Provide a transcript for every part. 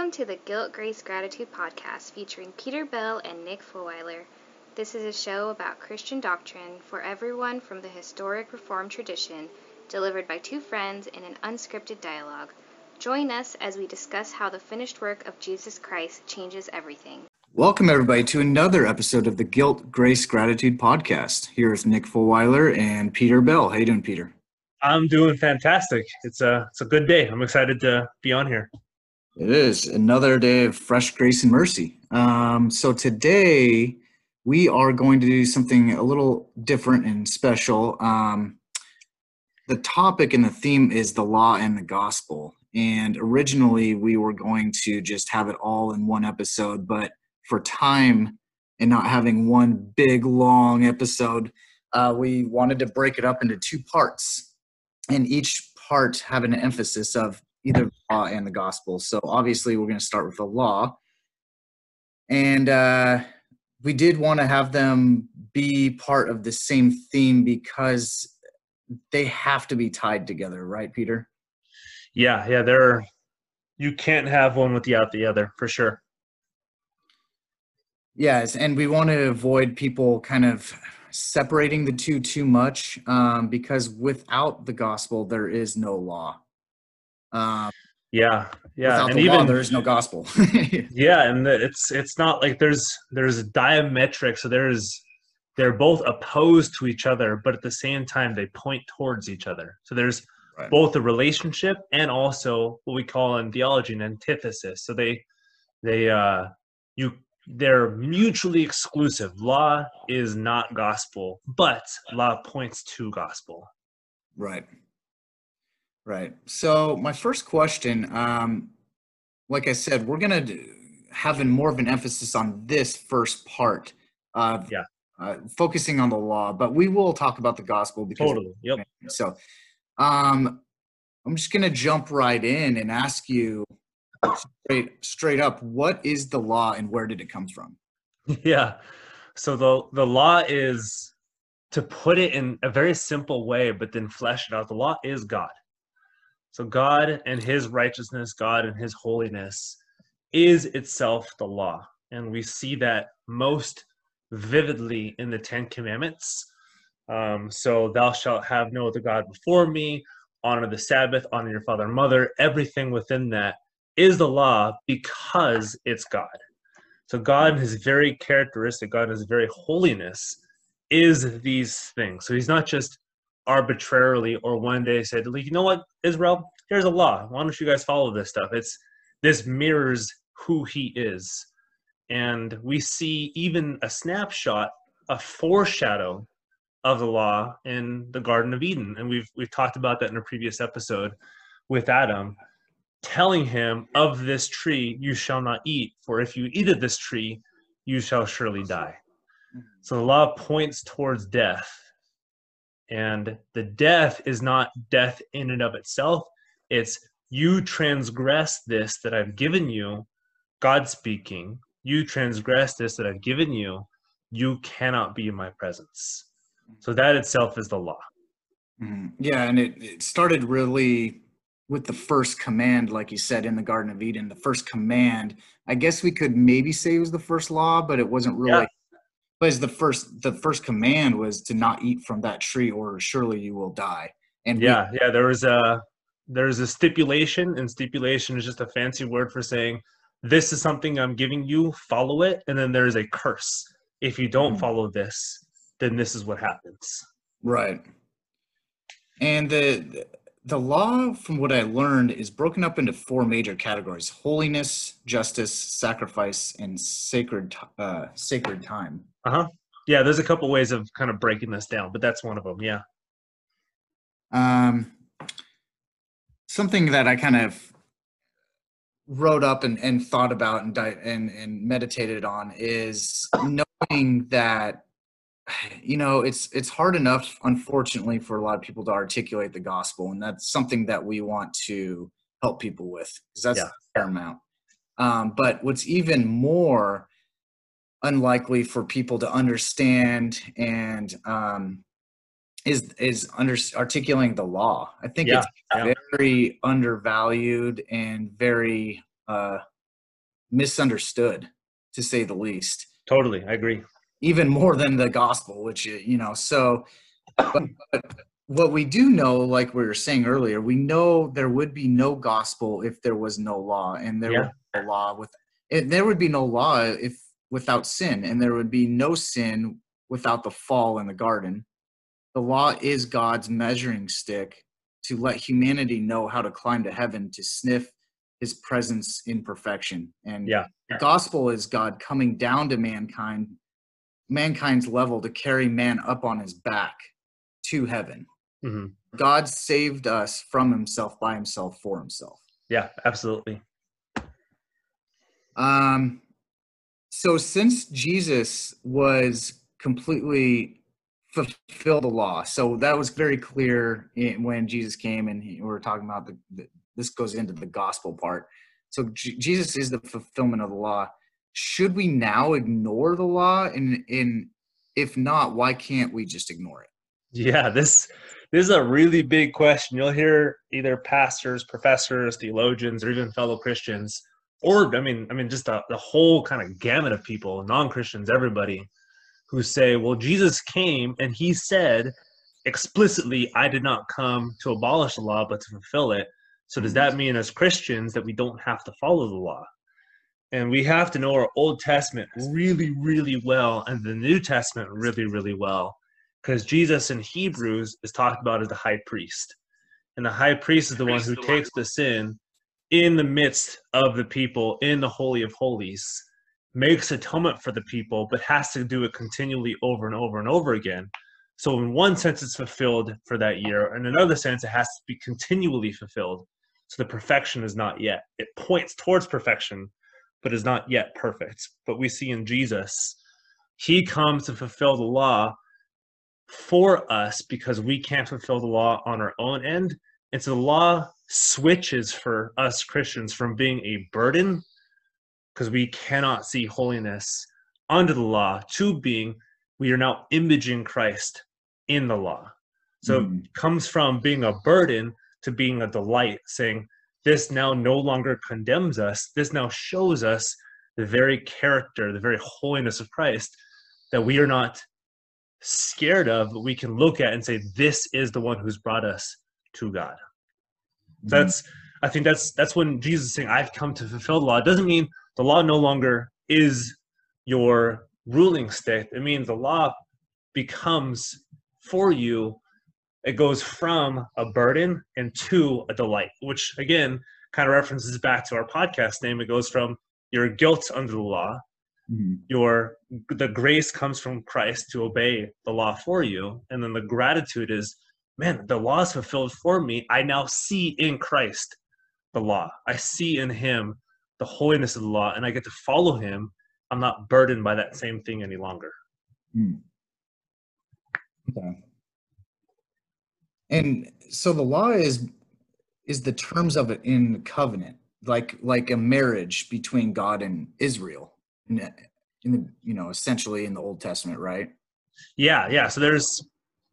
Welcome to the Guilt Grace Gratitude podcast featuring Peter Bell and Nick Fulweiler. This is a show about Christian doctrine for everyone from the historic Reformed tradition, delivered by two friends in an unscripted dialogue. Join us as we discuss how the finished work of Jesus Christ changes everything. Welcome everybody to another episode of the Guilt Grace Gratitude podcast. Here is Nick Fulweiler and Peter Bell. How you doing, Peter? I'm doing fantastic. It's a good day. I'm excited to be on here. It is another day of fresh grace and mercy. So today we are going to do something a little different and special. The topic and the theme is the law and the gospel. And originally we were going to just have it all in one episode, but for time and not having one big long episode, we wanted to break it up into two parts, and each part have an emphasis of either the law and the gospel. So obviously we're going to start with the law. And we did want to have them be part of the same theme because they have to be tied together, right, Peter? Yeah, you can't have one without the other, for sure. Yes, and we want to avoid people kind of separating the two too much because without the gospel, there is no law. Without the law, there is no gospel. Yeah, and it's not like there's diametric. So they're both opposed to each other, but at the same time they point towards each other. So there's both a relationship and also what we call in theology an antithesis. So they're mutually exclusive. Law is not gospel, but law points to gospel. Right. Right. So my first question, like I said, we're going to have more of an emphasis on this first part, focusing on the law, but we will talk about the gospel. Because totally. Yep. So I'm just going to jump right in and ask you straight up, what is the law and where did it come from? Yeah. So the law is, to put it in a very simple way, but then flesh it out, the law is God. So God and his righteousness, God and his holiness is itself the law. And we see that most vividly in the Ten Commandments. So thou shalt have no other God before me, honor the Sabbath, honor your father and mother. Everything within that is the law because it's God. So God and his very characteristic, God and his very holiness is these things. So he's not just arbitrarily or one day said, you know what, Israel, here's a law. Why don't you guys follow this stuff? This mirrors who he is. And we see even a snapshot, a foreshadow of the law in the Garden of Eden. And we've talked about that in a previous episode with Adam, telling him of this tree, you shall not eat, for if you eat of this tree, you shall surely die. So the law points towards death. And the death is not death in and of itself. It's you transgress this that I've given you, God speaking. You transgress this that I've given you. You cannot be in my presence. So that itself is the law. Mm-hmm. Yeah, and it started really with the first command, like you said, in the Garden of Eden. The first command, I guess we could maybe say it was the first law, but it wasn't really. Yeah. But the first command was to not eat from that tree, or surely you will die. And there was a stipulation, and stipulation is just a fancy word for saying this is something I'm giving you, follow it. And then there is a curse. If you don't follow this, then this is what happens. Right. And the law, from what I learned, is broken up into four major categories: holiness, justice, sacrifice, and sacred time. Uh-huh. Yeah, there's a couple ways of kind of breaking this down, but that's one of them, yeah. Something that I kind of wrote up and thought about and meditated on is knowing that, it's hard enough, unfortunately, for a lot of people to articulate the gospel, and that's something that we want to help people with, because that's paramount. But what's even more unlikely for people to understand and is articulating the law. I think it's very undervalued and very misunderstood, to say the least. Totally. I agree. Even more than the gospel, which, you know, so, but what we do know, like we were saying earlier, we know there would be no gospel if there was no law, and there would be no law with, there would be no law if without sin, and there would be no sin without the fall in the garden. The law is God's measuring stick to let humanity know how to climb to heaven, to sniff his presence in perfection. And the gospel is God coming down to mankind, mankind's level, to carry man up on his back to heaven. Mm-hmm. God saved us from himself, by himself, for himself. Yeah, absolutely. So since Jesus was completely fulfilled the law, so that was very clear when Jesus came, and we were talking about the this goes into the gospel part. So Jesus is the fulfillment of the law. Should we now ignore the law? And if not, why can't we just ignore it? Yeah, this is a really big question. You'll hear either pastors, professors, theologians, or even fellow Christians, or I mean, just the whole kind of gamut of people, non-Christians, everybody, who say, well, Jesus came and he said explicitly, I did not come to abolish the law, but to fulfill it. So does that mean as Christians that we don't have to follow the law? And we have to know our Old Testament really, really well, and the New Testament really, really well, because Jesus in Hebrews is talked about as the high priest. And the high priest is the one who takes the sin in the midst of the people, in the Holy of Holies, makes atonement for the people, but has to do it continually over and over and over again. So in one sense, it's fulfilled for that year. In another sense, it has to be continually fulfilled. So the perfection is not yet. It points towards perfection, but is not yet perfect. But we see in Jesus, he comes to fulfill the law for us because we can't fulfill the law on our own end. And so the law switches for us Christians from being a burden, because we cannot see holiness under the law, to being we are now imaging Christ in the law. So it comes from being a burden to being a delight, saying this now no longer condemns us. This now shows us the very character, the very holiness of Christ that we are not scared of, but we can look at and say, this is the one who's brought us to God. So I think that's when Jesus is saying, I've come to fulfill the law. It doesn't mean the law no longer is your ruling stick. It means the law becomes for you. It goes from a burden and to a delight, which again kind of references back to our podcast name. It goes from your guilt under the law, the grace comes from Christ to obey the law for you, and then the gratitude is, man, the law is fulfilled for me. I now see in Christ the law. I see in him the holiness of the law, and I get to follow him. I'm not burdened by that same thing any longer. Okay. And so the law is the terms of it in the covenant, like a marriage between God and Israel, in the essentially in the Old Testament, right? Yeah. So there's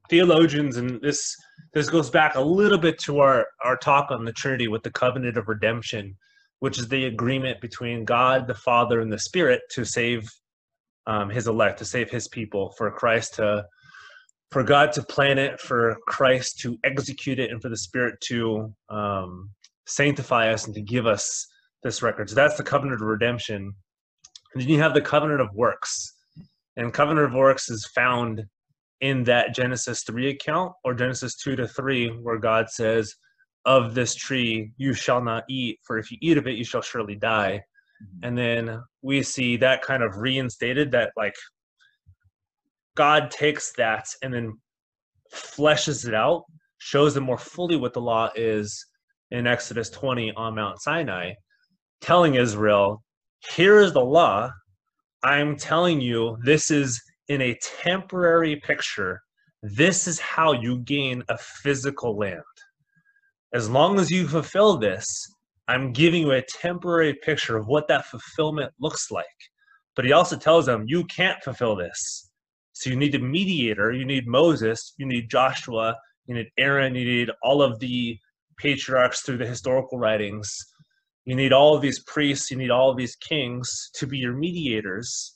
theologians, and this goes back a little bit to our talk on the Trinity with the covenant of redemption, which is the agreement between God, the Father, and the Spirit to save his elect, to save his people, for God to plan it, for Christ to execute it, and for the Spirit to sanctify us and to give us this record. So that's the covenant of redemption. And then you have the covenant of works. And covenant of works is found in that Genesis 3 account, or Genesis 2-3, where God says, of this tree you shall not eat, for if you eat of it, you shall surely die. And then we see that kind of reinstated, that like God takes that and then fleshes it out, shows them more fully what the law is in Exodus 20 on Mount Sinai, telling Israel, here is the law. I'm telling you, this is in a temporary picture. This is how you gain a physical land. As long as you fulfill this, I'm giving you a temporary picture of what that fulfillment looks like. But he also tells them, you can't fulfill this. So you need a mediator. You need Moses. You need Joshua. You need Aaron. You need all of the patriarchs through the historical writings. You need all of these priests, you need all of these kings to be your mediators,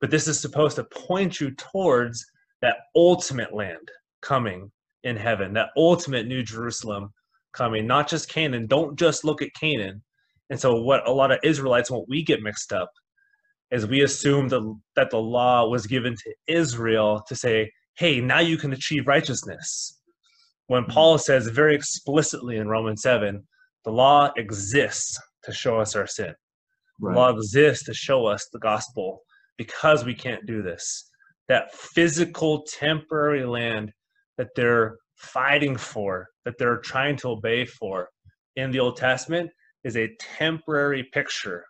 but this is supposed to point you towards that ultimate land coming in heaven, that ultimate New Jerusalem coming, not just Canaan. Don't just look at Canaan. And so what a lot of Israelites, what we get mixed up, is we assume that the law was given to Israel to say, hey, now you can achieve righteousness. When Paul says very explicitly in Romans 7, the law exists to show us our sin. Right. The law exists to show us the gospel because we can't do this. That physical temporary land that they're fighting for, that they're trying to obey for in the Old Testament, is a temporary picture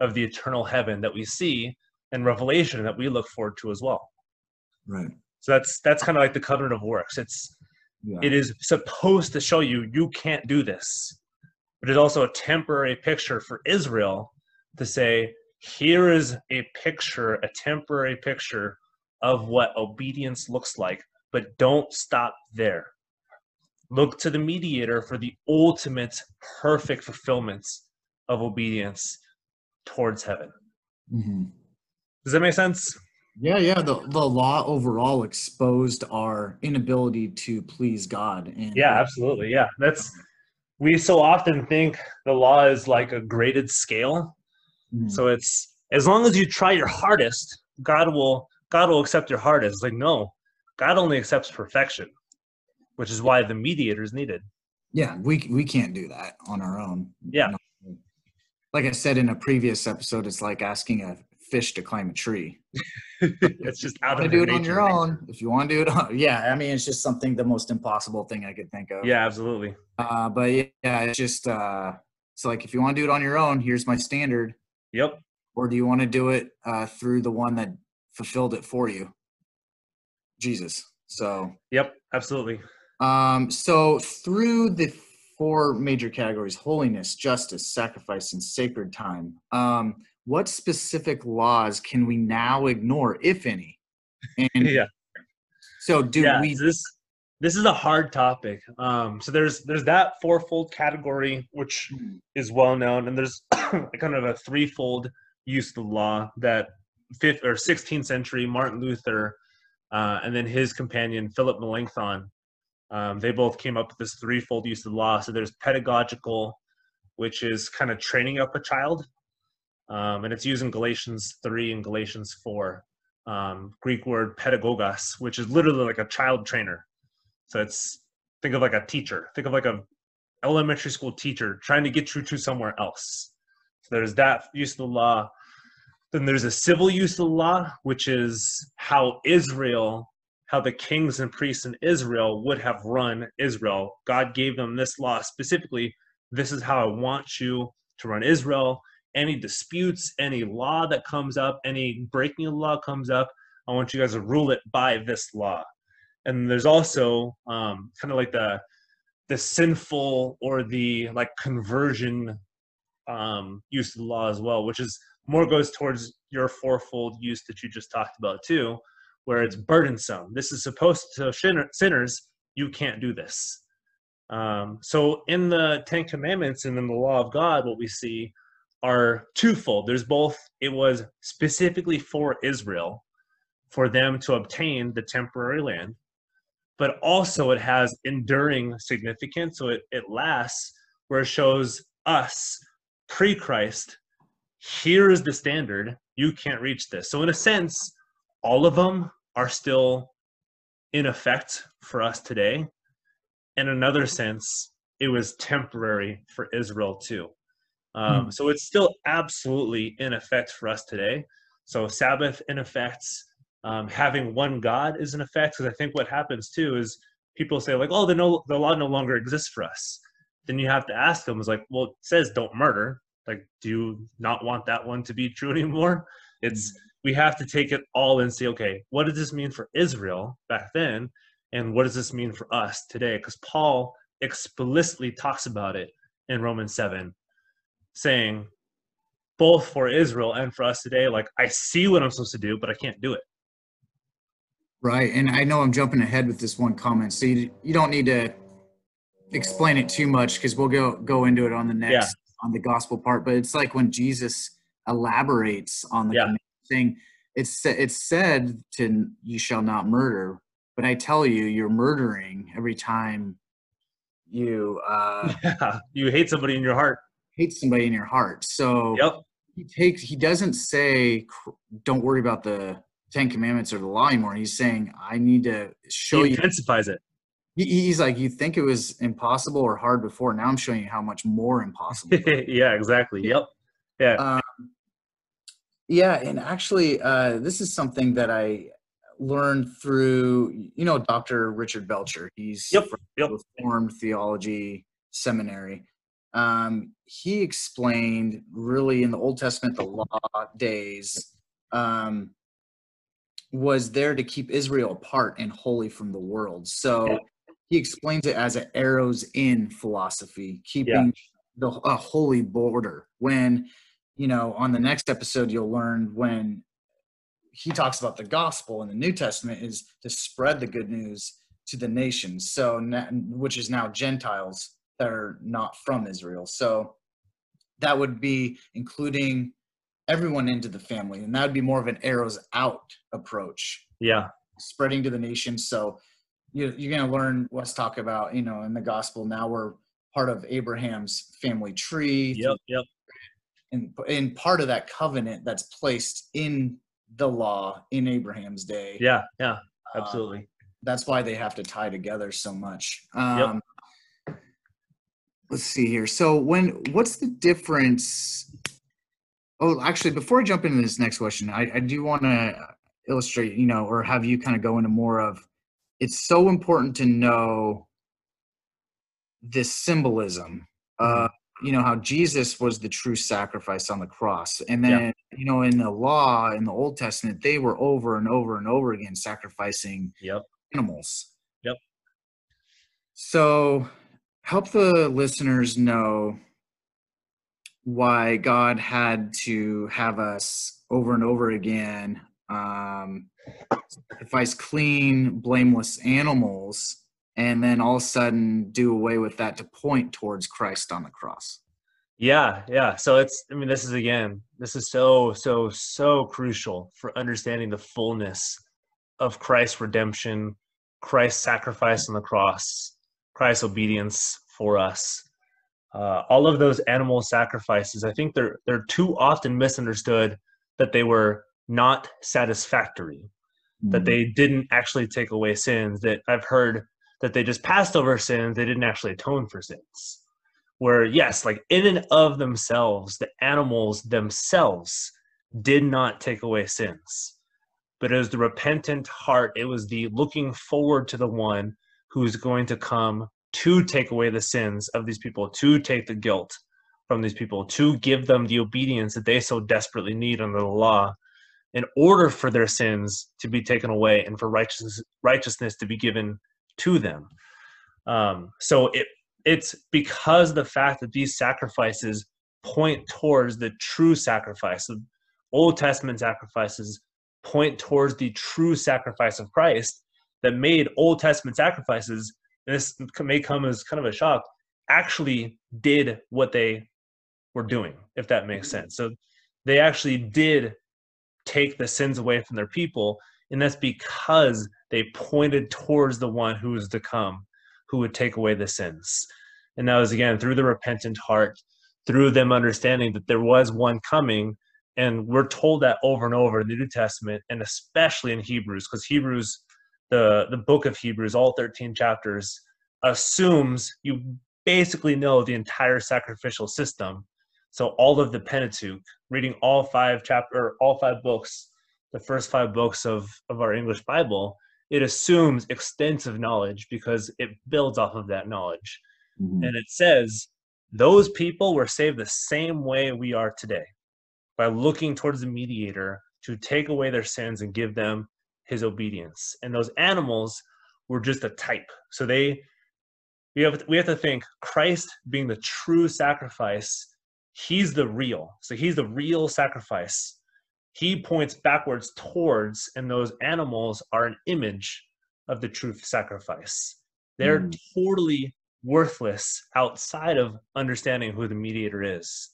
of the eternal heaven that we see in Revelation that we look forward to as well. Right. So that's kind of like the covenant of works. It is supposed to show you can't do this, but it's also a temporary picture for Israel to say, here is a picture, a temporary picture of what obedience looks like, but don't stop there. Look to the mediator for the ultimate perfect fulfillment of obedience towards heaven. Mm-hmm. Does that make sense? Yeah. The law overall exposed our inability to please God. Yeah, absolutely. Yeah. We so often think the law is like a graded scale. Mm-hmm. So it's, as long as you try your hardest, God will accept your hardest. It's like, no, God only accepts perfection, which is why the mediator is needed. Yeah, we can't do that on our own. Yeah. Like I said in a previous episode, it's like asking a fish to climb a tree. It's just out of do it on your own. If you want to do it on, yeah, I mean, it's just something, the most impossible thing I could think of. Yeah, absolutely. But yeah, it's just, it's like, if you want to do it on your own, here's my standard. Yep. Or do you want to do it through the one that fulfilled it for you? Jesus. So. Yep, absolutely. So through the four major categories, holiness, justice, sacrifice, and sacred time, what specific laws can we now ignore, if any? And yeah. So this is a hard topic. So there's that fourfold category, which is well known, and there's kind of a threefold use of the law that 5th or 16th century Martin Luther and then his companion Philip Melanchthon, they both came up with this threefold use of the law. So there's pedagogical, which is kind of training up a child, and it's used in Galatians 3 and Galatians 4. Greek word pedagogos, which is literally like a child trainer. So think of like a teacher, think of like a elementary school teacher trying to get you to somewhere else. So there's that use of the law. Then there's a civil use of the law, which is how the kings and priests in Israel would have run Israel. God gave them this law specifically. This is how I want you to run Israel. Any disputes, any law that comes up, any breaking of the law comes up, I want you guys to rule it by this law. And there's also kind of like the sinful or the like conversion use of the law as well, which is more goes towards your fourfold use that you just talked about too, where it's burdensome. This is supposed to sinners, you can't do this. So in the Ten Commandments and in the law of God, what we see are twofold. There's both, it was specifically for Israel, for them to obtain the temporary land, but also it has enduring significance. So it lasts, where it shows us pre-Christ, here is the standard, you can't reach this. So in a sense, all of them are still in effect for us today. In another sense, it was temporary for Israel too. So it's still absolutely in effect for us today. So Sabbath in effect, having one God is in effect, because I think what happens too is people say like, oh, the law no longer exists for us. Then you have to ask them, is like, well, it says don't murder. Like, do you not want that one to be true anymore? We have to take it all and say, okay, what does this mean for Israel back then? And what does this mean for us today? Because Paul explicitly talks about it in Romans 7, saying both for Israel and for us today, like, I see what I'm supposed to do, but I can't do it. Right. And I know I'm jumping ahead with this one comment, so you don't need to explain it too much, because we'll go into it on the next on the gospel part, but it's like when Jesus elaborates on the thing, it's said to you shall not murder, but I tell you, you're murdering every time you you hate somebody in your heart. So he doesn't say don't worry about the Ten Commandments or the law anymore. He's saying I need to show you. He intensifies it. He's like, you think it was impossible or hard before, now I'm showing you how much more impossible. Yeah, exactly. Yep. Yeah. Yeah, and actually, this is something that I learned through, you know, Dr. Richard Belcher. He's from Reformed Theology Seminary. He explained really in the Old Testament, the law days was there to keep Israel apart and holy from the world. So he explains it as an arrows in philosophy, keeping a holy border. When, you know, on the next episode, you'll learn when he talks about the gospel in the New Testament is to spread the good news to the nations, so which is now Gentiles that are not from Israel. So that would be including everyone into the family, and that would be more of an arrows out approach. Yeah, spreading to the nations. So you're going to learn what's talk about, you know, in the gospel. Now we're part of Abraham's family tree. Yep. And part of that covenant that's placed in the law in Abraham's day. Yeah, absolutely. That's why they have to tie together so much. Let's see here. So what's the difference? Oh, actually, before I jump into this next question, I do want to illustrate, you know, or have you kind of go into more of, it's so important to know this symbolism of, you know, how Jesus was the true sacrifice on the cross. And then, you know, in the law, in the Old Testament, they were over and over and over again sacrificing animals. So help the listeners know why God had to have us over and over again sacrifice clean, blameless animals, and then all of a sudden do away with that to point towards Christ on the cross. Yeah. So this is so crucial for understanding the fullness of Christ's redemption, Christ's sacrifice on the cross, Christ's obedience for us. All of those animal sacrifices, I think they're too often misunderstood that they were not satisfactory, that they didn't actually take away sins, that I've heard that they just passed over sins, they didn't actually atone for sins. Where, yes, like in and of themselves, the animals themselves did not take away sins. But it was the repentant heart, it was the looking forward to the one who's going to come to take away the sins of these people, to take the guilt from these people, to give them the obedience that they so desperately need under the law in order for their sins to be taken away and for righteousness to be given to them. So it's because of the fact that these sacrifices point towards the true sacrifice. The Old Testament sacrifices point towards the true sacrifice of Christ that made Old Testament sacrifices, and this may come as kind of a shock, actually did what they were doing, if that makes sense. So they actually did take the sins away from their people, and that's because they pointed towards the one who was to come, who would take away the sins. And that was, again, through the repentant heart, through them understanding that there was one coming. And we're told that over and over in the New Testament, and especially in Hebrews, because Hebrews, the book of Hebrews, all 13 chapters, assumes you basically know the entire sacrificial system. So all of the Pentateuch, reading all five books, the first five books of our English Bible, it assumes extensive knowledge because it builds off of that knowledge. And it says, those people were saved the same way we are today, by looking towards the mediator to take away their sins and give them his obedience. And those animals were just a type. So we have to think Christ being the true sacrifice, he's the real. So he's the real sacrifice. He points backwards towards, and those animals are an image of the true sacrifice. They're totally worthless outside of understanding who the mediator is.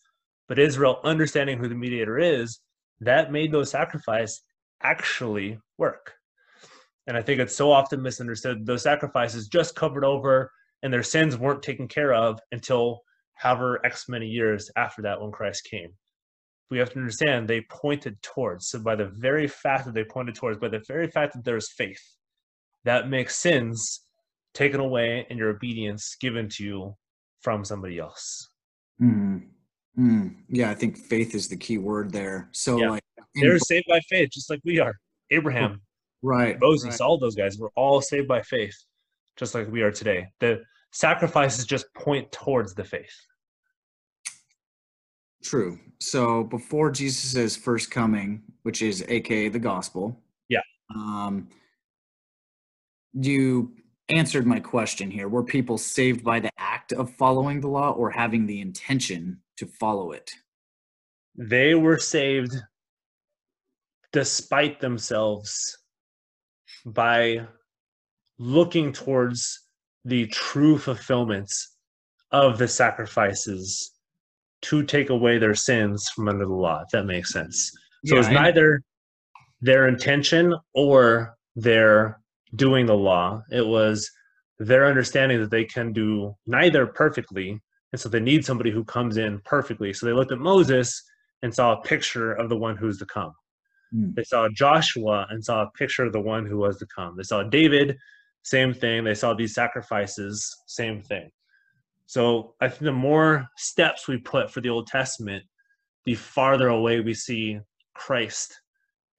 But Israel understanding who the mediator is, that made those sacrifices actually work. And I think it's so often misunderstood. Those sacrifices just covered over, and their sins weren't taken care of until however X many years after that when Christ came. We have to understand they pointed towards. So by the very fact that they pointed towards, by the very fact that there is faith, that makes sins taken away and your obedience given to you from somebody else. Mm. Mm. Yeah, I think faith is the key word there. So yeah. They're saved by faith, just like we are. Abraham, right, Moses, right. All those guys were all saved by faith, just like we are today. The sacrifices just point towards the faith. True. So before Jesus' first coming, which is aka the gospel, yeah, you answered my question here. Were people saved by the act of following the law or having the intention to follow it? They were saved despite themselves by looking towards the true fulfillments of the sacrifices to take away their sins from under the law, if that makes sense. So yeah, it's neither their intention or their doing the law. It was their understanding that they can do neither perfectly, and so they need somebody who comes in perfectly. So they looked at Moses and saw a picture of the one who's to come. Mm. They saw Joshua and saw a picture of the one who was to come. They saw David, same thing. They saw these sacrifices, same thing. So I think the more steps we put for the Old Testament, the farther away we see Christ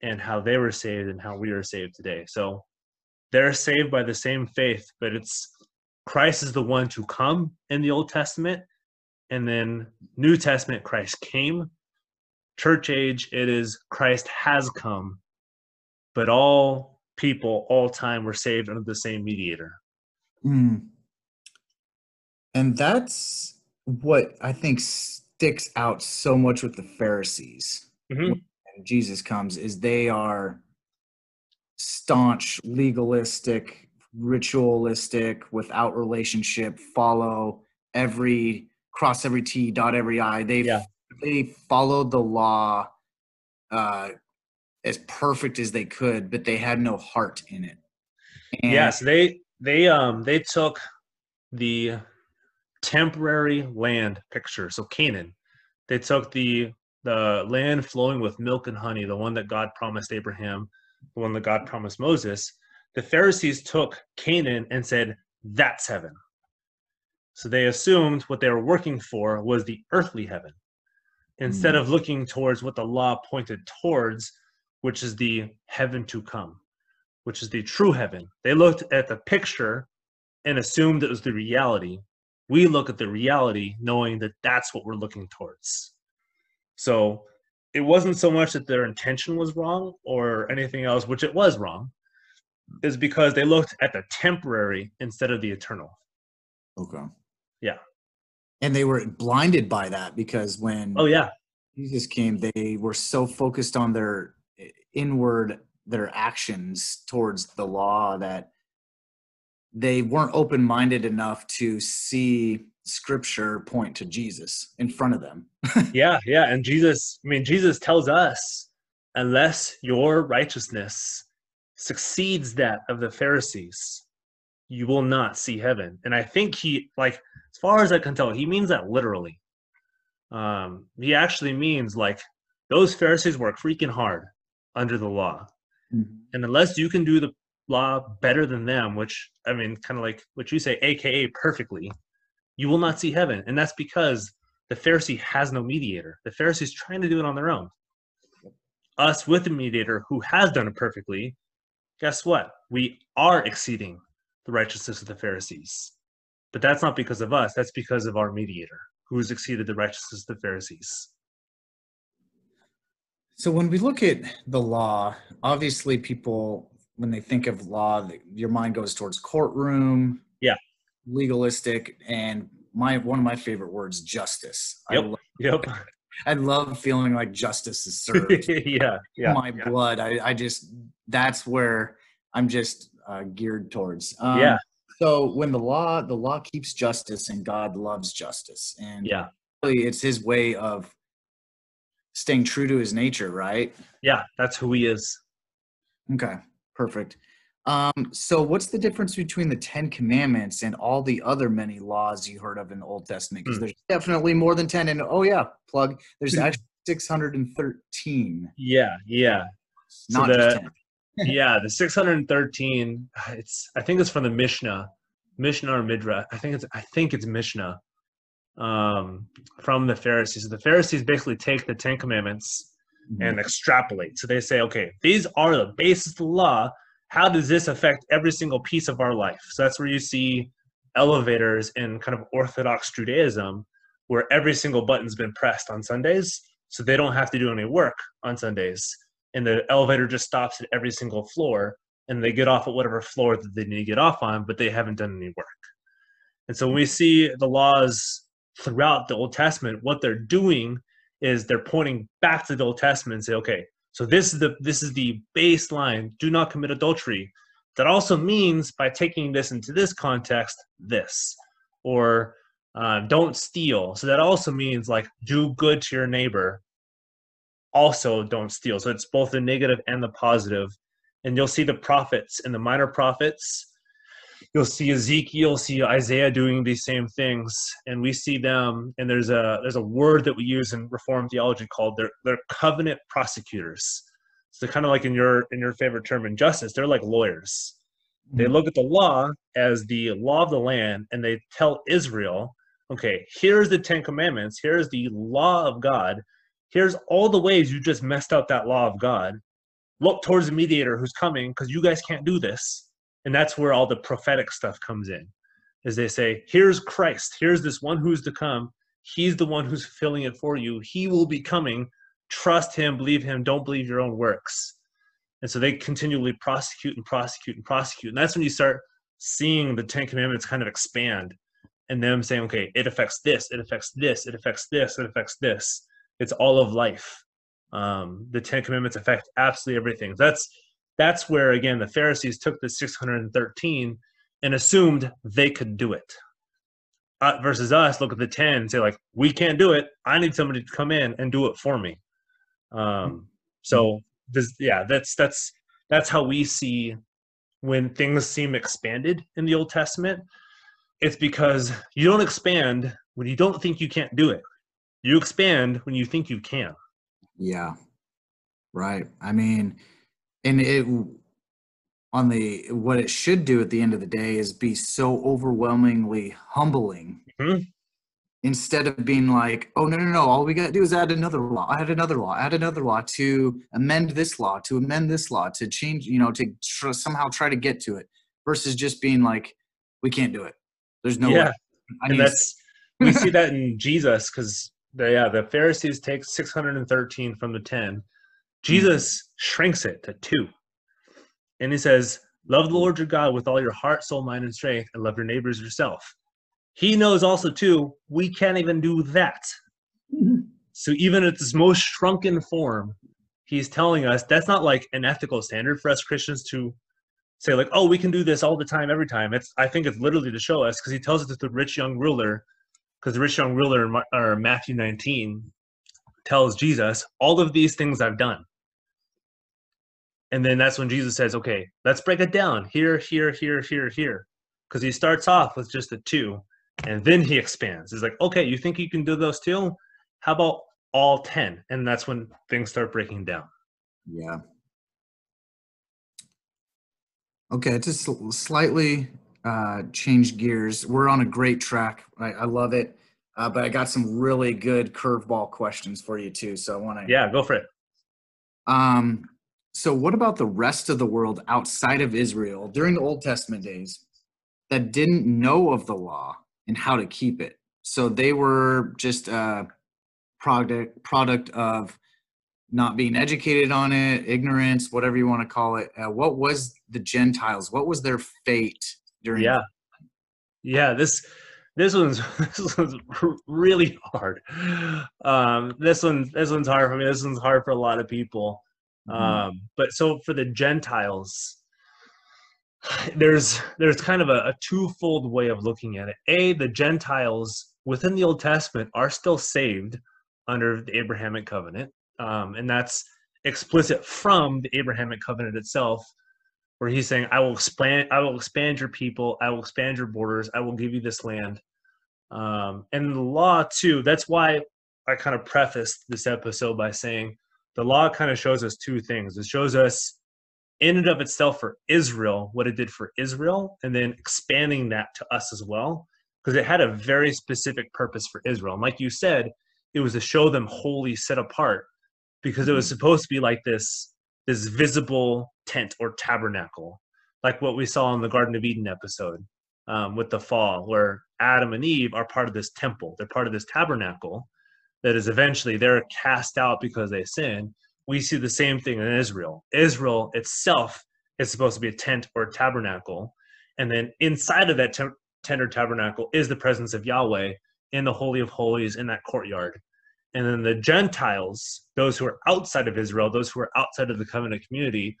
and how they were saved and how we are saved today. So they're saved by the same faith, but it's Christ is the one to come in the Old Testament, and then New Testament, Christ came. Church age, it is Christ has come, but all people, all time were saved under the same mediator. Mm. And that's what I think sticks out so much with the Pharisees. Mm-hmm. When Jesus comes, is they are staunch, legalistic, ritualistic, without relationship, follow every, cross every T, dot every I. They followed the law as perfect as they could, but they had no heart in it. And so they took the temporary land picture, so Canaan. They took the land flowing with milk and honey, the one that God promised Abraham, the one that God promised Moses. The Pharisees took Canaan and said, that's heaven. So they assumed what they were working for was the earthly heaven, instead of looking towards what the law pointed towards, which is the heaven to come, which is the true heaven. They looked at the picture and assumed it was the reality. We look at the reality knowing that that's what we're looking towards. So it wasn't so much that their intention was wrong or anything else, which it was wrong, is because they looked at the temporary instead of the eternal. Okay. Yeah. And they were blinded by that because when Jesus came, they were so focused on their inward, their actions towards the law that they weren't open-minded enough to see Scripture point to Jesus in front of them. And Jesus tells us, unless your righteousness succeeds that of the Pharisees, you will not see heaven. And I think he, as far as I can tell, he means that literally. He actually means, those Pharisees work freaking hard under the law. Mm-hmm. And unless you can do the law better than them, which, kind of like what you say, AKA perfectly, you will not see heaven. And that's because the Pharisee has no mediator. The Pharisee's trying to do it on their own. Us with the mediator who has done it perfectly, guess what? We are exceeding the righteousness of the Pharisees. But that's not because of us. That's because of our mediator, who has exceeded the righteousness of the Pharisees. So when we look at the law, obviously people, when they think of law, your mind goes towards courtroom, legalistic, and one of my favorite words, justice. Yep. I love feeling like justice is served. Blood. I just, that's where I'm just geared towards. So when the law keeps justice, and God loves justice, and yeah, really it's his way of staying true to his nature, right? Yeah, that's who he is. Okay, perfect. So what's the difference between the 10 commandments and all the other many laws you heard of in the Old Testament? Because there's definitely more than 10, and oh yeah, plug, there's actually 613. Yeah. Not so just 10. Yeah, the 613, I think it's from the Mishnah or Midrash. I think it's Mishnah, from the Pharisees. So the Pharisees basically take the 10 commandments and extrapolate. So they say, okay, these are the basis of the law. How does this affect every single piece of our life? So that's where you see elevators in kind of Orthodox Judaism, where every single button's been pressed on Sundays, so they don't have to do any work on Sundays. And the elevator just stops at every single floor, and they get off at whatever floor that they need to get off on, but they haven't done any work. And so when we see the laws throughout the Old Testament, what they're doing is they're pointing back to the Old Testament and say, okay, so this is the baseline, do not commit adultery. That also means, by taking this into this context, this, or don't steal. So that also means, like, do good to your neighbor. Also don't steal. So it's both the negative and the positive. And you'll see the prophets and the minor prophets. You'll see Ezekiel, see Isaiah doing these same things. And we see them, and there's a word that we use in Reformed theology called they're covenant prosecutors. So they're kind of like, in your favorite term, in justice, they're like lawyers. They look at the law as the law of the land, and they tell Israel, okay, here's the 10 commandments, here's the law of God. Here's all the ways you just messed up that law of God. Look towards the mediator who's coming, because you guys can't do this. And that's where all the prophetic stuff comes in, is they say, here's Christ. Here's this one who's to come. He's the one who's fulfilling it for you. He will be coming. Trust him, believe him, don't believe your own works. And so they continually prosecute and prosecute and prosecute. And that's when you start seeing the 10 commandments kind of expand, and them saying, okay, it affects this, it affects this, it affects this, it affects this. It's all of life. The 10 commandments affect absolutely everything. That's where, again, the Pharisees took the 613 and assumed they could do it. Versus us, look at the 10 and say, like, we can't do it. I need somebody to come in and do it for me. That's how we see when things seem expanded in the Old Testament. It's because you don't expand when you don't think you can't do it. You expand when you think you can. Yeah, right. I mean, and what it should do at the end of the day is be so overwhelmingly humbling, instead of being like, oh, no, all we got to do is add another law to amend this law, to change, to somehow try to get to it, versus just being like, we can't do it. There's no way. And that's, we see that in Jesus, because the Pharisees take 613 from the 10. Jesus shrinks it to 2. And he says, love the Lord your God with all your heart, soul, mind, and strength, and love your neighbors yourself. He knows also, too, we can't even do that. So even at this most shrunken form, he's telling us that's not like an ethical standard for us Christians to say, like, oh, we can do this all the time, every time. I think it's literally to show us, because he tells it to the rich young ruler. Because the rich young ruler in Matthew 19 tells Jesus, all of these things I've done. And then that's when Jesus says, okay, let's break it down. Here, here, here, here, here. Because he starts off with just the 2, and then he expands. He's like, okay, you think you can do those 2? How about all 10? And that's when things start breaking down. Yeah. Okay, just slightly... change gears. We're on a great track. I love it. But I got some really good curveball questions for you too. So I want to. Yeah, go for it. So what about the rest of the world outside of Israel during the Old Testament days that didn't know of the law and how to keep it? So they were just a product of not being educated on it, ignorance, whatever you want to call it. What was the Gentiles? What was their fate? This one's really hard. This one's hard for me. This one's hard for a lot of people. But so for the Gentiles, there's kind of a twofold way of looking at it. A, the Gentiles within the Old Testament are still saved under the Abrahamic covenant, and that's explicit from the Abrahamic covenant itself, where he's saying, I will expand your people, I will expand your borders, I will give you this land. And the law too, that's why I kind of prefaced this episode by saying the law kind of shows us two things. It shows us in and of itself for Israel, what it did for Israel, and then expanding that to us as well, because it had a very specific purpose for Israel. And like you said, it was to show them holy, set apart, because it was supposed to be like this visible tent or tabernacle, like what we saw in the Garden of Eden episode with the fall, where Adam and Eve are part of this temple. They're part of this tabernacle that is eventually they're cast out because they sin. We see the same thing in Israel. Israel itself is supposed to be a tent or a tabernacle. And then inside of that tent or tabernacle is the presence of Yahweh in the Holy of Holies in that courtyard. And then the Gentiles, those who are outside of Israel, those who are outside of the covenant community,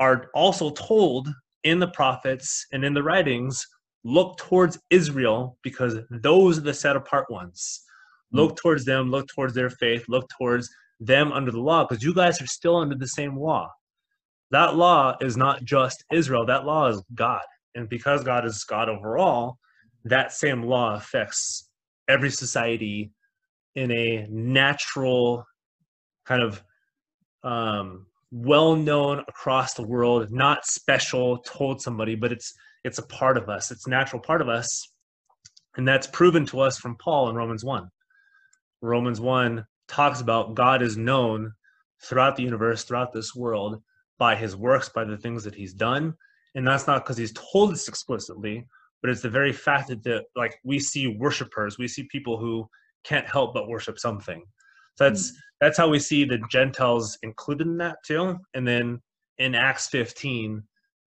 are also told in the prophets and in the writings, look towards Israel because those are the set apart ones. Look towards them, look towards their faith, look towards them under the law, because you guys are still under the same law. That law is not just Israel, that law is God. And because God is God overall, that same law affects every society in a natural kind of well-known across the world, not special, told somebody, but it's a part of us, it's a natural part of us. And that's proven to us from Paul in Romans 1. Romans 1 talks about God is known throughout the universe, throughout this world, by his works, by the things that he's done. And that's not because he's told us explicitly, but it's the very fact that like we see worshipers, we see people who can't help but worship something. So that's how we see the Gentiles included in that too. And then in Acts 15,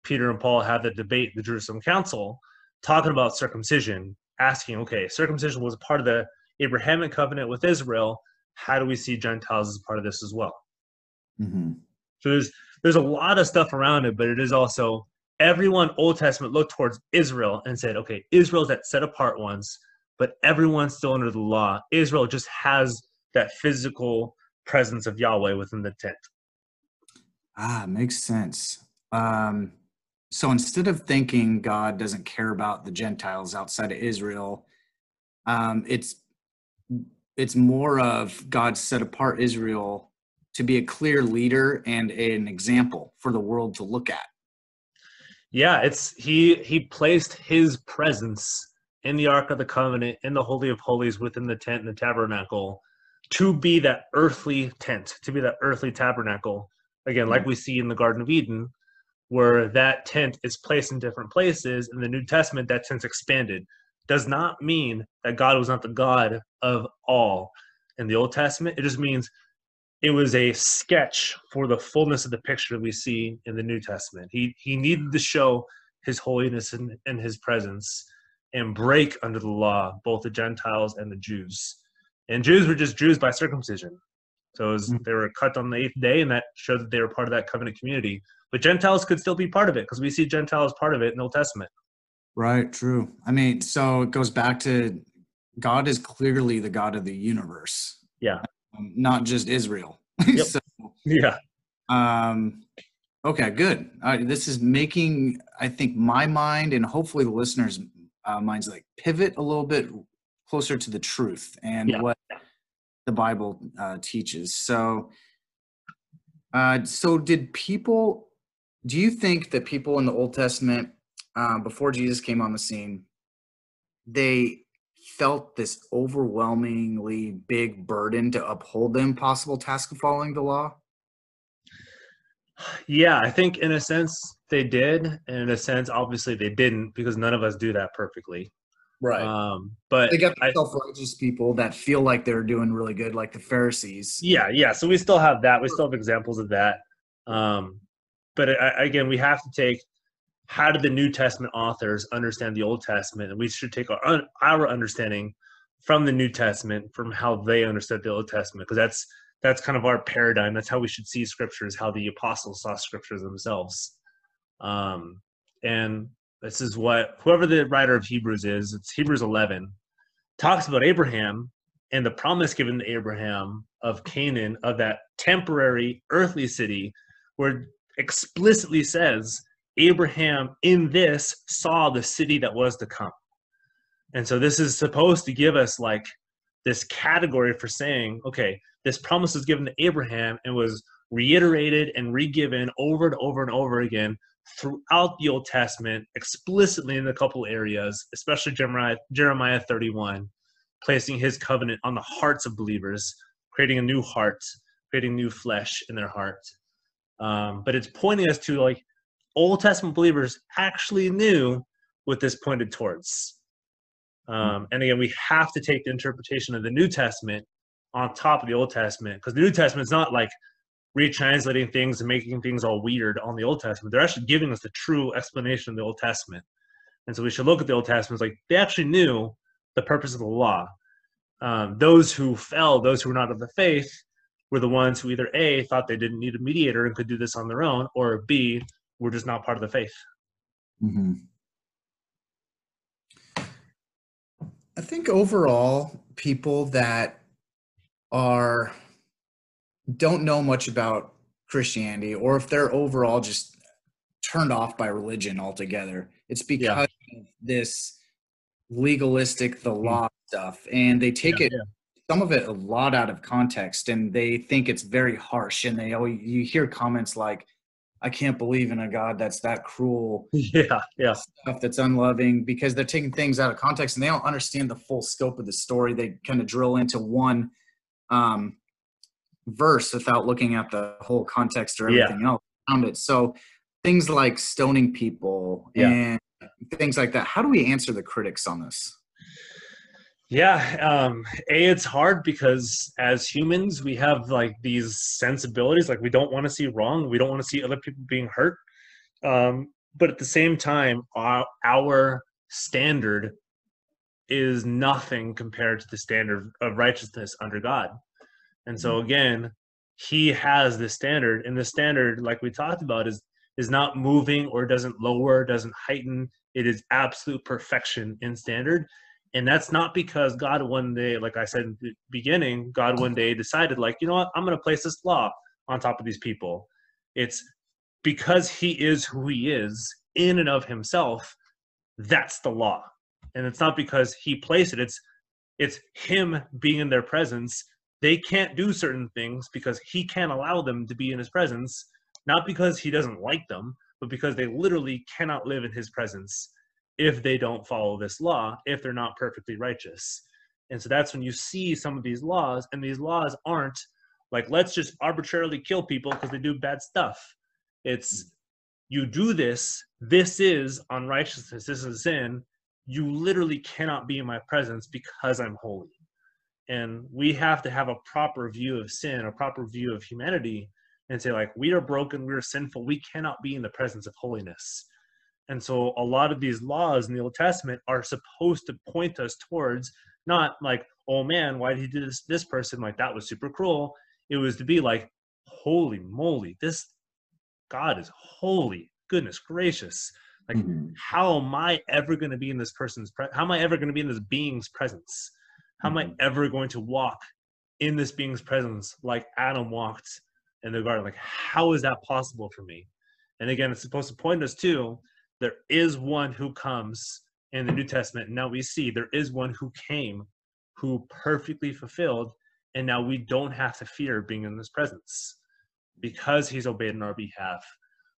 Peter and Paul had the debate, the Jerusalem Council, talking about circumcision, asking, okay, circumcision was a part of the Abrahamic covenant with Israel. How do we see Gentiles as part of this as well? Mm-hmm. So there's a lot of stuff around it, but it is also everyone Old Testament looked towards Israel and said, okay, Israel's that set apart ones, but everyone's still under the law. Israel just has that physical presence of Yahweh within the tent. Ah, makes sense. So instead of thinking God doesn't care about the Gentiles outside of Israel, it's more of God set apart Israel to be a clear leader and an example for the world to look at. Yeah, it's he placed his presence in the Ark of the Covenant, in the Holy of Holies, within the tent and the tabernacle, to be that earthly tent, to be that earthly tabernacle. Again, like we see in the Garden of Eden, where that tent is placed in different places. In the New Testament, that tent's expanded. Does not mean that God was not the God of all. In the Old Testament, it just means it was a sketch for the fullness of the picture we see in the New Testament. He needed to show his holiness and his presence and break under the law, both the Gentiles and the Jews. And Jews were just Jews by circumcision. So they were cut on the 8th day, and that showed that they were part of that covenant community. But Gentiles could still be part of it, because we see Gentiles part of it in the Old Testament. Right, true. I mean, so it goes back to God is clearly the God of the universe. Yeah. Not just Israel. Yep. So, yeah. Okay, good. This is making, I think, my mind and hopefully the listeners' minds like pivot a little bit closer to the truth and what the Bible teaches. So did people, do you think that people in the Old Testament, before Jesus came on the scene, they felt this overwhelmingly big burden to uphold the impossible task of following the law? Yeah, I think in a sense they did, and in a sense obviously they didn't, because none of us do that perfectly. Right. But they got the self-righteous people that feel like they're doing really good, like the Pharisees. Yeah. So we still have that. We still have examples of that. But again, we have to take, how did the New Testament authors understand the Old Testament? And we should take our understanding from the New Testament, from how they understood the Old Testament, because that's kind of our paradigm. That's how we should see scriptures, how the apostles saw scriptures themselves. and this is what whoever the writer of Hebrews is, it's Hebrews 11, talks about Abraham and the promise given to Abraham of Canaan, of that temporary earthly city, where it explicitly says Abraham in this saw the city that was to come. And so this is supposed to give us like this category for saying, okay, this promise was given to Abraham and was reiterated and re-given over and over and over again throughout the Old Testament, explicitly in a couple areas, especially Jeremiah 31, placing his covenant on the hearts of believers, creating a new heart, creating new flesh in their heart. But it's pointing us to like Old Testament believers actually knew what this pointed towards. And again, we have to take the interpretation of the New Testament on top of the Old Testament, because the New Testament is not like retranslating things and making things all weird on the Old Testament. They're actually giving us the true explanation of the Old Testament. And so we should look at the Old Testament as like they actually knew the purpose of the law. Those who fell, those who were not of the faith, were the ones who either A, thought they didn't need a mediator and could do this on their own, or B, were just not part of the faith. Mm-hmm. I think overall, people that don't know much about Christianity, or if they're overall just turned off by religion altogether, it's because of this legalistic, the law stuff, and they take some of it a lot out of context, and they think it's very harsh. And you hear comments like, "I can't believe in a God that's that cruel." Stuff that's unloving, because they're taking things out of context and they don't understand the full scope of the story. They kind of drill into one verse without looking at the whole context or everything else around it. So things like stoning people and things like that. How do we answer the critics on this? It's hard because as humans, we have like these sensibilities, like we don't want to see wrong. We don't want to see other people being hurt. But at the same time, our standard is nothing compared to the standard of righteousness under God. And so again, he has this standard, and the standard, like we talked about, is not moving or doesn't lower, doesn't heighten. It is absolute perfection in standard. And that's not because God one day, like I said in the beginning, God one day decided, like, you know what, I'm going to place this law on top of these people. It's because he is who he is in and of himself. That's the law. And it's not because he placed it. It's him being in their presence. They can't do certain things because he can't allow them to be in his presence, not because he doesn't like them, but because they literally cannot live in his presence if they don't follow this law, if they're not perfectly righteous. And so that's when you see some of these laws, and these laws aren't like, let's just arbitrarily kill people because they do bad stuff. It's, you do this, this is unrighteousness, this is sin, you literally cannot be in my presence because I'm holy. And we have to have a proper view of sin, a proper view of humanity, and say like, we are broken, we are sinful, we cannot be in the presence of holiness. And so a lot of these laws in the Old Testament are supposed to point us towards, not like, oh man, why did he do this? This person, like, that was super cruel. It was to be like, holy moly, this God is holy. Goodness gracious. Like, how am I ever going to be in this person's how am I ever going to be in this being's presence? How am I ever going to walk in this being's presence like Adam walked in the garden? Like, how is that possible for me? And again, it's supposed to point us to, there is one who comes in the New Testament. And now we see there is one who came, who perfectly fulfilled. And now we don't have to fear being in his presence because he's obeyed on our behalf.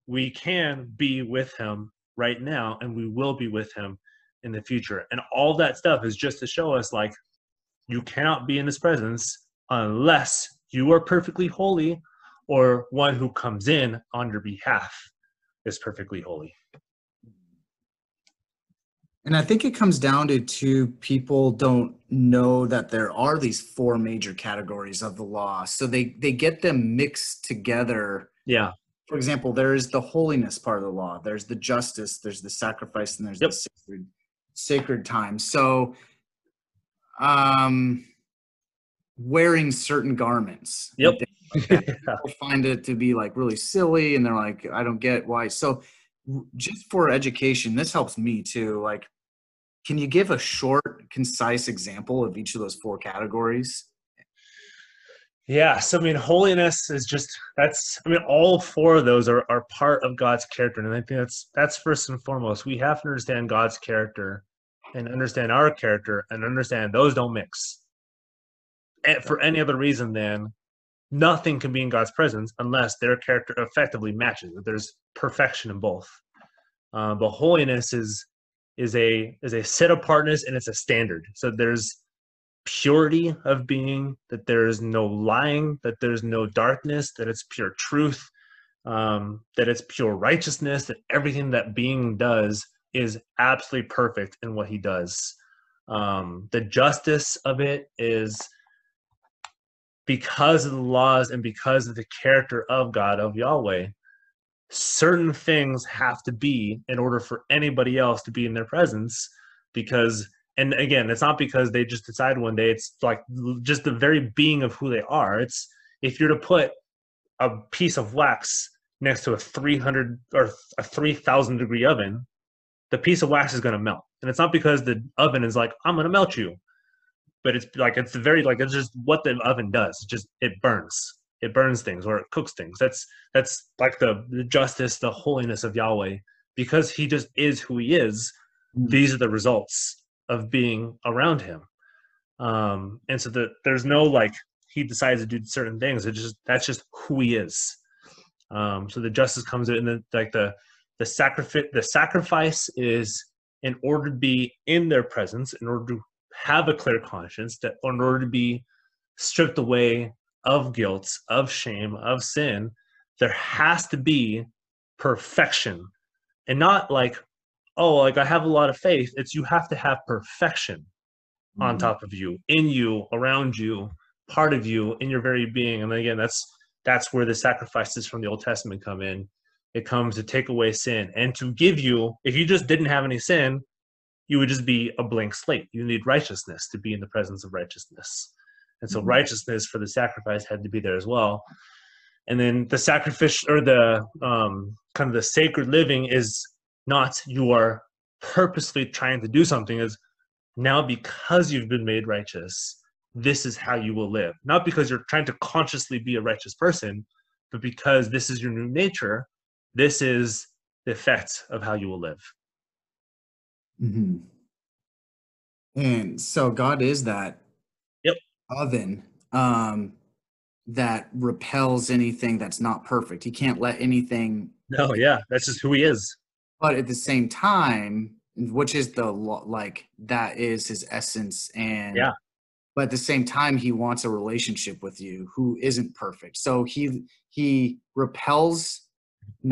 We can be with him right now, and we will be with him in the future. And all that stuff is just to show us like, you cannot be in his presence unless you are perfectly holy, or one who comes in on your behalf is perfectly holy. And I think it comes down to two people don't know that there are these four major categories of the law. So they get them mixed together. Yeah. For example, there is the holiness part of the law. There's the justice, there's the sacrifice, and there's the sacred time. So wearing certain garments. Like that, people find it to be like really silly, and they're like, I don't get why. So just for education, this helps me too. Like, can you give a short, concise example of each of those four categories? Yeah. So, I mean, holiness is just, that's, I mean, all four of those are part of God's character. And I think that's first and foremost, we have to understand God's character and understand our character and understand those don't mix. And for any other reason than nothing can be in God's presence unless their character effectively matches. There's perfection in both. But holiness is a set apartness, and it's a standard. So there's purity of being, that there is no lying, that there's no darkness, that it's pure truth, that it's pure righteousness, that everything that being does is absolutely perfect in what he does. The justice of it is because of the laws and because of the character of God, of Yahweh, certain things have to be in order for anybody else to be in their presence. Because, and again, it's not because they just decide one day, it's like just the very being of who they are. It's, if you're to put a piece of wax next to a 300 or a 3,000 degree oven, the piece of wax is going to melt. And it's not because the oven is like, I'm going to melt you, but it's like, it's the very, like, it's just what the oven does. It's just, it burns. It burns things, or it cooks things. That's like the justice, the holiness of Yahweh. Because he just is who he is, these are the results of being around him. And so there's no, like, he decides to do certain things. That's just who he is. So the justice comes in, the sacrifice is in order to be in their presence, in order to have a clear conscience, that in order to be stripped away of guilt, of shame, of sin, there has to be perfection. And not like, oh, like I have a lot of faith. It's, you have to have perfection on top of you, in you, around you, part of you, in your very being. And again, that's where the sacrifices from the Old Testament come in. It comes to take away sin and to give you, if you just didn't have any sin, you would just be a blank slate. You need righteousness to be in the presence of righteousness. And so righteousness for the sacrifice had to be there as well. And then the sacrifice, or the kind of the sacred living, is not you are purposely trying to do something. Is now, because you've been made righteous, this is how you will live. Not because you're trying to consciously be a righteous person, but because this is your new nature. This is the effect of how you will live. Mm-hmm. And so God is that oven that repels anything that's not perfect. He can't let anything. No, yeah, that's just who he is. But at the same time, which is the, like, that is his essence. And yeah, but at the same time, he wants a relationship with you who isn't perfect. So he repels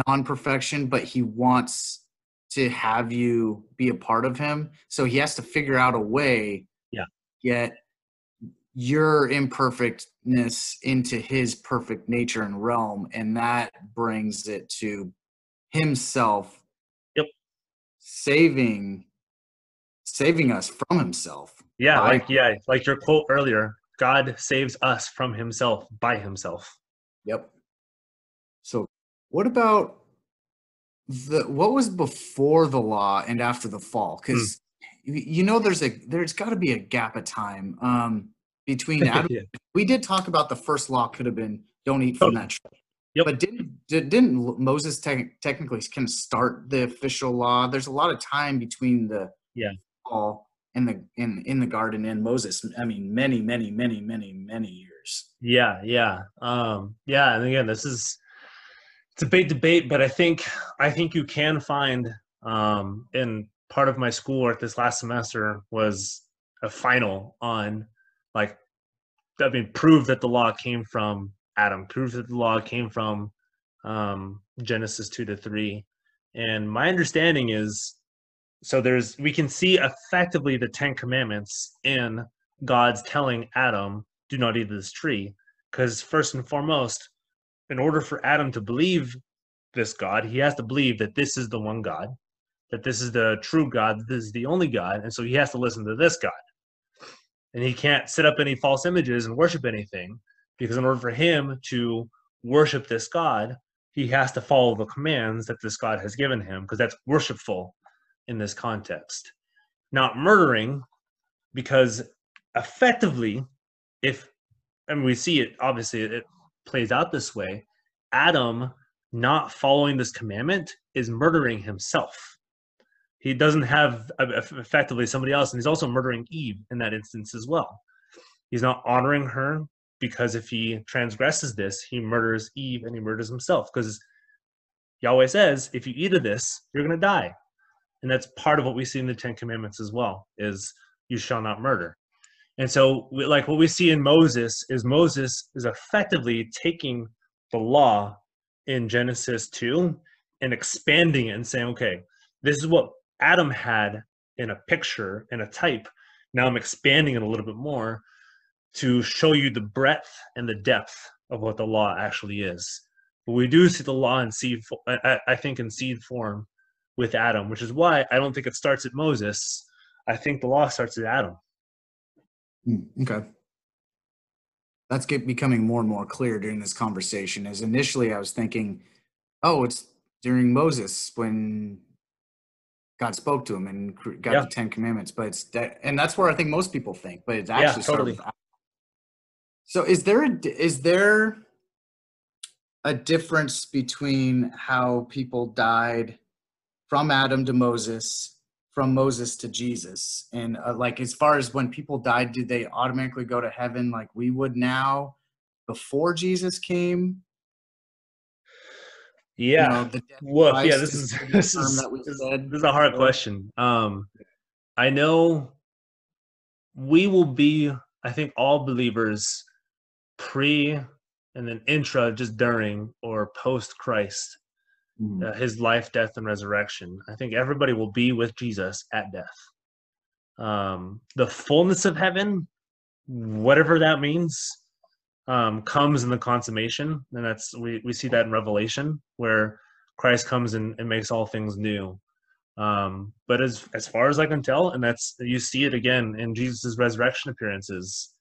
non-perfection, but he wants to have you be a part of him. So he has to figure out a way to get your imperfectness into his perfect nature and realm, and that brings it to himself, saving us from himself. Yeah, like your quote earlier, God saves us from himself by himself. Yep. So what about what was before the law and after the fall? Because you know, there's got to be a gap of time. Between Adam, we did talk about the first law could have been don't eat from that tree. Yep. But didn't Moses technically kind of start the official law? There's a lot of time between the law and the in the garden and Moses. I mean, many years. And again, this is, it's a big debate, but I think you can find in part of my schoolwork this last semester was a final on, like, I mean, prove that the law came from Adam, prove that the law came from Genesis 2 to 3. And my understanding is, so we can see effectively the 10 commandments in God's telling Adam, do not eat this tree. Because first and foremost, in order for Adam to believe this God, he has to believe that this is the one God, that this is the true God, that this is the only God. And so he has to listen to this God. And he can't set up any false images and worship anything, because in order for him to worship this God, he has to follow the commands that this God has given him, because that's worshipful in this context. Not murdering, because effectively, if, and we see it, obviously it plays out this way, Adam not following this commandment is murdering himself. He doesn't have effectively somebody else, and he's also murdering Eve in that instance as well. He's not honoring her, because if he transgresses this, he murders Eve and he murders himself, because Yahweh says, if you eat of this, you're going to die. And that's part of what we see in the Ten Commandments as well, is you shall not murder. And so like what we see in Moses is effectively taking the law in Genesis 2 and expanding it and saying, okay, this is what Adam had in a picture, in a type. Now I'm expanding it a little bit more to show you the breadth and the depth of what the law actually is. But we do see the law in seed, I think in seed form with Adam, which is why I don't think it starts at Moses. I think the law starts at Adam. Okay. That's becoming more and more clear during this conversation, as initially I was thinking, oh, it's during Moses when God spoke to him and got the Ten Commandments, but it's that, and that's where I think most people think, but it's actually totally. So is there a difference between how people died from Adam to Moses, from Moses to Jesus, and like as far as when people died, did they automatically go to heaven like we would now before Jesus came? Yeah. This is a hard question. I know we will be, I think, all believers pre and then intra, just during or post Christ, his life, death, and resurrection. I think everybody will be with Jesus at death. The fullness of heaven, whatever that means, comes in the consummation, and that's we see that in Revelation, where Christ comes and makes all things new. But as far as I can tell, and that's, you see it again in Jesus's resurrection appearances,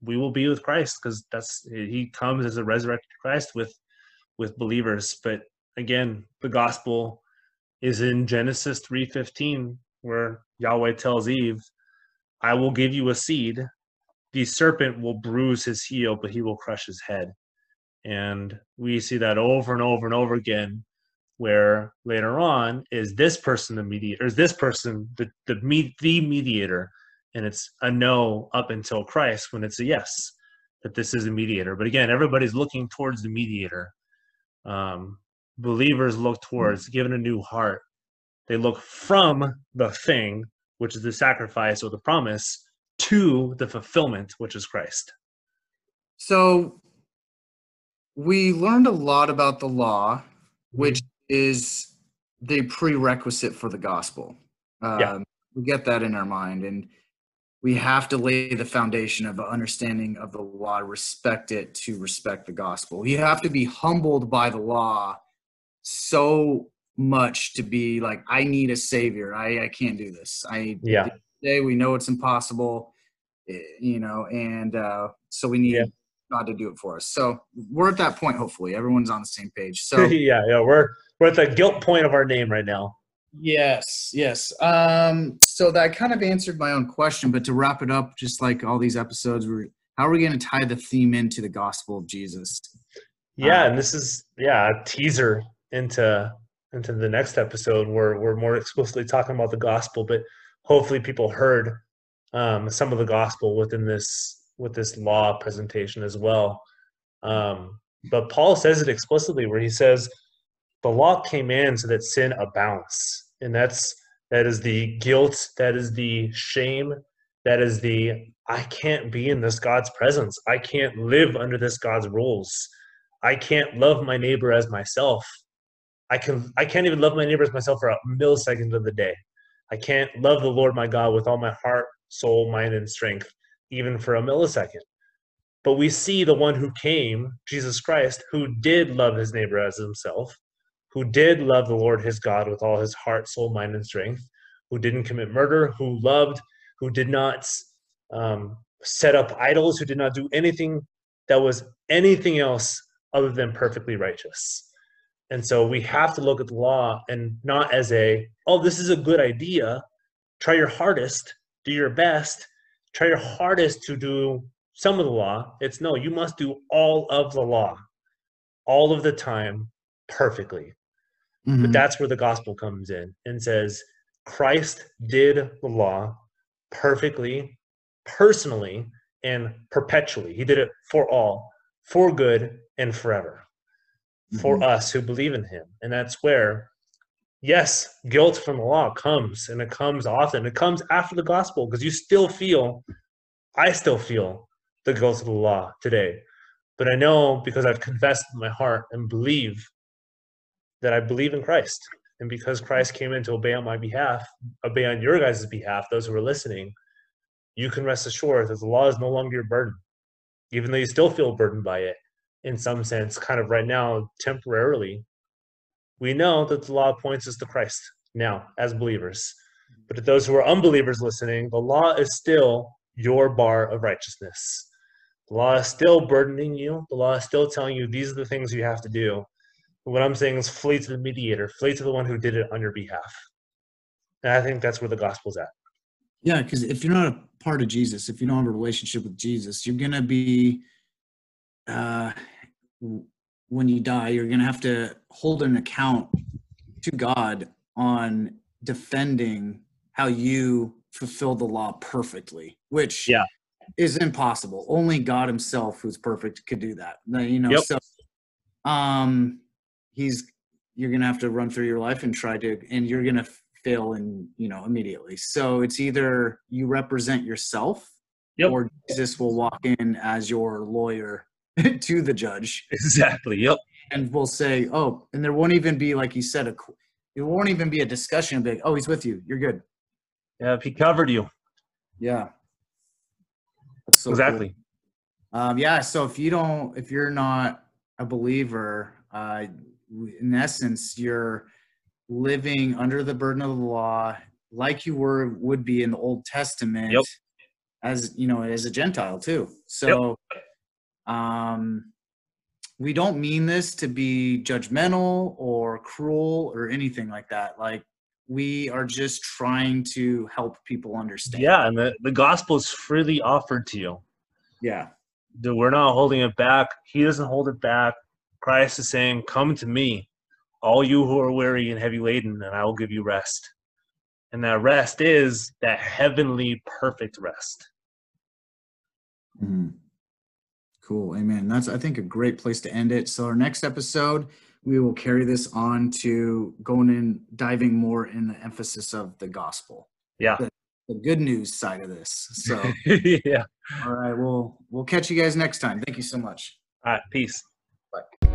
we will be with Christ, because that's, he comes as a resurrected Christ with believers. But again, the gospel is in Genesis 3:15, where Yahweh tells Eve, "I will give you a seed. The serpent will bruise his heel, but he will crush his head." And we see that over and over and over again, where later on is this person the mediator, or is this person the mediator, and it's a no up until Christ, when it's a yes, that this is a mediator. But again, everybody's looking towards the mediator. Believers look towards, given a new heart, they look from the thing, which is the sacrifice or the promise, to the fulfillment, which is Christ. So we learned a lot about the law, which is the prerequisite for the gospel. We get that in our mind, and we have to lay the foundation of an understanding of the law, respect it to respect the gospel. You have to be humbled by the law so much to be like, I need a savior. I can't do this. Today we know it's impossible, and so we need God to do it for us. So we're at that point. Hopefully everyone's on the same page. So we're at the guilt point of our name right now. Yes. So that kind of answered my own question, but to wrap it up, just like all these episodes, how are we going to tie the theme into the gospel of Jesus? And this is a teaser into the next episode, where we're more explicitly talking about the gospel, but hopefully people heard some of the gospel within this, with this law presentation as well. But Paul says it explicitly, where he says the law came in so that sin abounds. And that is the guilt, that is the shame, that is the, I can't be in this God's presence. I can't live under this God's rules. I can't love my neighbor as myself. I can't even love my neighbor as myself for a millisecond of the day. I can't love the Lord my God with all my heart, soul, mind, and strength, even for a millisecond. But we see the one who came, Jesus Christ, who did love his neighbor as himself, who did love the Lord his God with all his heart, soul, mind, and strength, who didn't commit murder, who loved, who did not set up idols, who did not do anything that was anything else other than perfectly righteous. And so we have to look at the law and not as a, oh, this is a good idea. Try your hardest, do your best, try your hardest to do some of the law. It's no, you must do all of the law, all of the time, perfectly. Mm-hmm. But that's where the gospel comes in and says, Christ did the law perfectly, personally, and perpetually. He did it for all, for good and forever, for us who believe in him. And that's where, yes, guilt from the law comes, and it comes often. It comes after the gospel, because you still feel, I still feel the guilt of the law today. But I know, because I've confessed in my heart and believe that I believe in Christ. And because Christ came in to obey on my behalf, obey on your guys' behalf, those who are listening, you can rest assured that the law is no longer your burden, even though you still feel burdened by it in some sense, kind of right now, temporarily. We know that the law points us to Christ now as believers. But to those who are unbelievers listening, the law is still your bar of righteousness. The law is still burdening you. The law is still telling you these are the things you have to do. What I'm saying is flee to the mediator, flee to the one who did it on your behalf. And I think that's where the gospel's at. Yeah, because if you're not a part of Jesus, if you don't have a relationship with Jesus, you're going to be, when you die, you're going to have to hold an account to God on defending how you fulfill the law perfectly, which is impossible. Only God himself, who's perfect, could do that. You know, so... you're going to have to run through your life and try to, and you're going to fail in, you know, immediately. So it's either you represent yourself or Jesus will walk in as your lawyer to the judge. Exactly. Yep. And will say, oh, and there won't even be, like you said, it won't even be a discussion. It'll be like, oh, he's with you. You're good. Yeah. If he covered you. Yeah. That's so exactly. Cool. Yeah. So if you're not a believer, in essence, you're living under the burden of the law, like you would be in the Old Testament, as you know, as a Gentile too. So, we don't mean this to be judgmental or cruel or anything like that. Like, we are just trying to help people understand. Yeah, and the gospel is freely offered to you. Yeah, we're not holding it back. He doesn't hold it back. Christ is saying, come to me, all you who are weary and heavy laden, and I will give you rest. And that rest is that heavenly, perfect rest. Mm-hmm. Cool. Amen. That's, I think, a great place to end it. So our next episode, we will carry this on to going in, diving more in the emphasis of the gospel. Yeah. The good news side of this. So, yeah. All right. We'll catch you guys next time. Thank you so much. All right. Peace. Bye.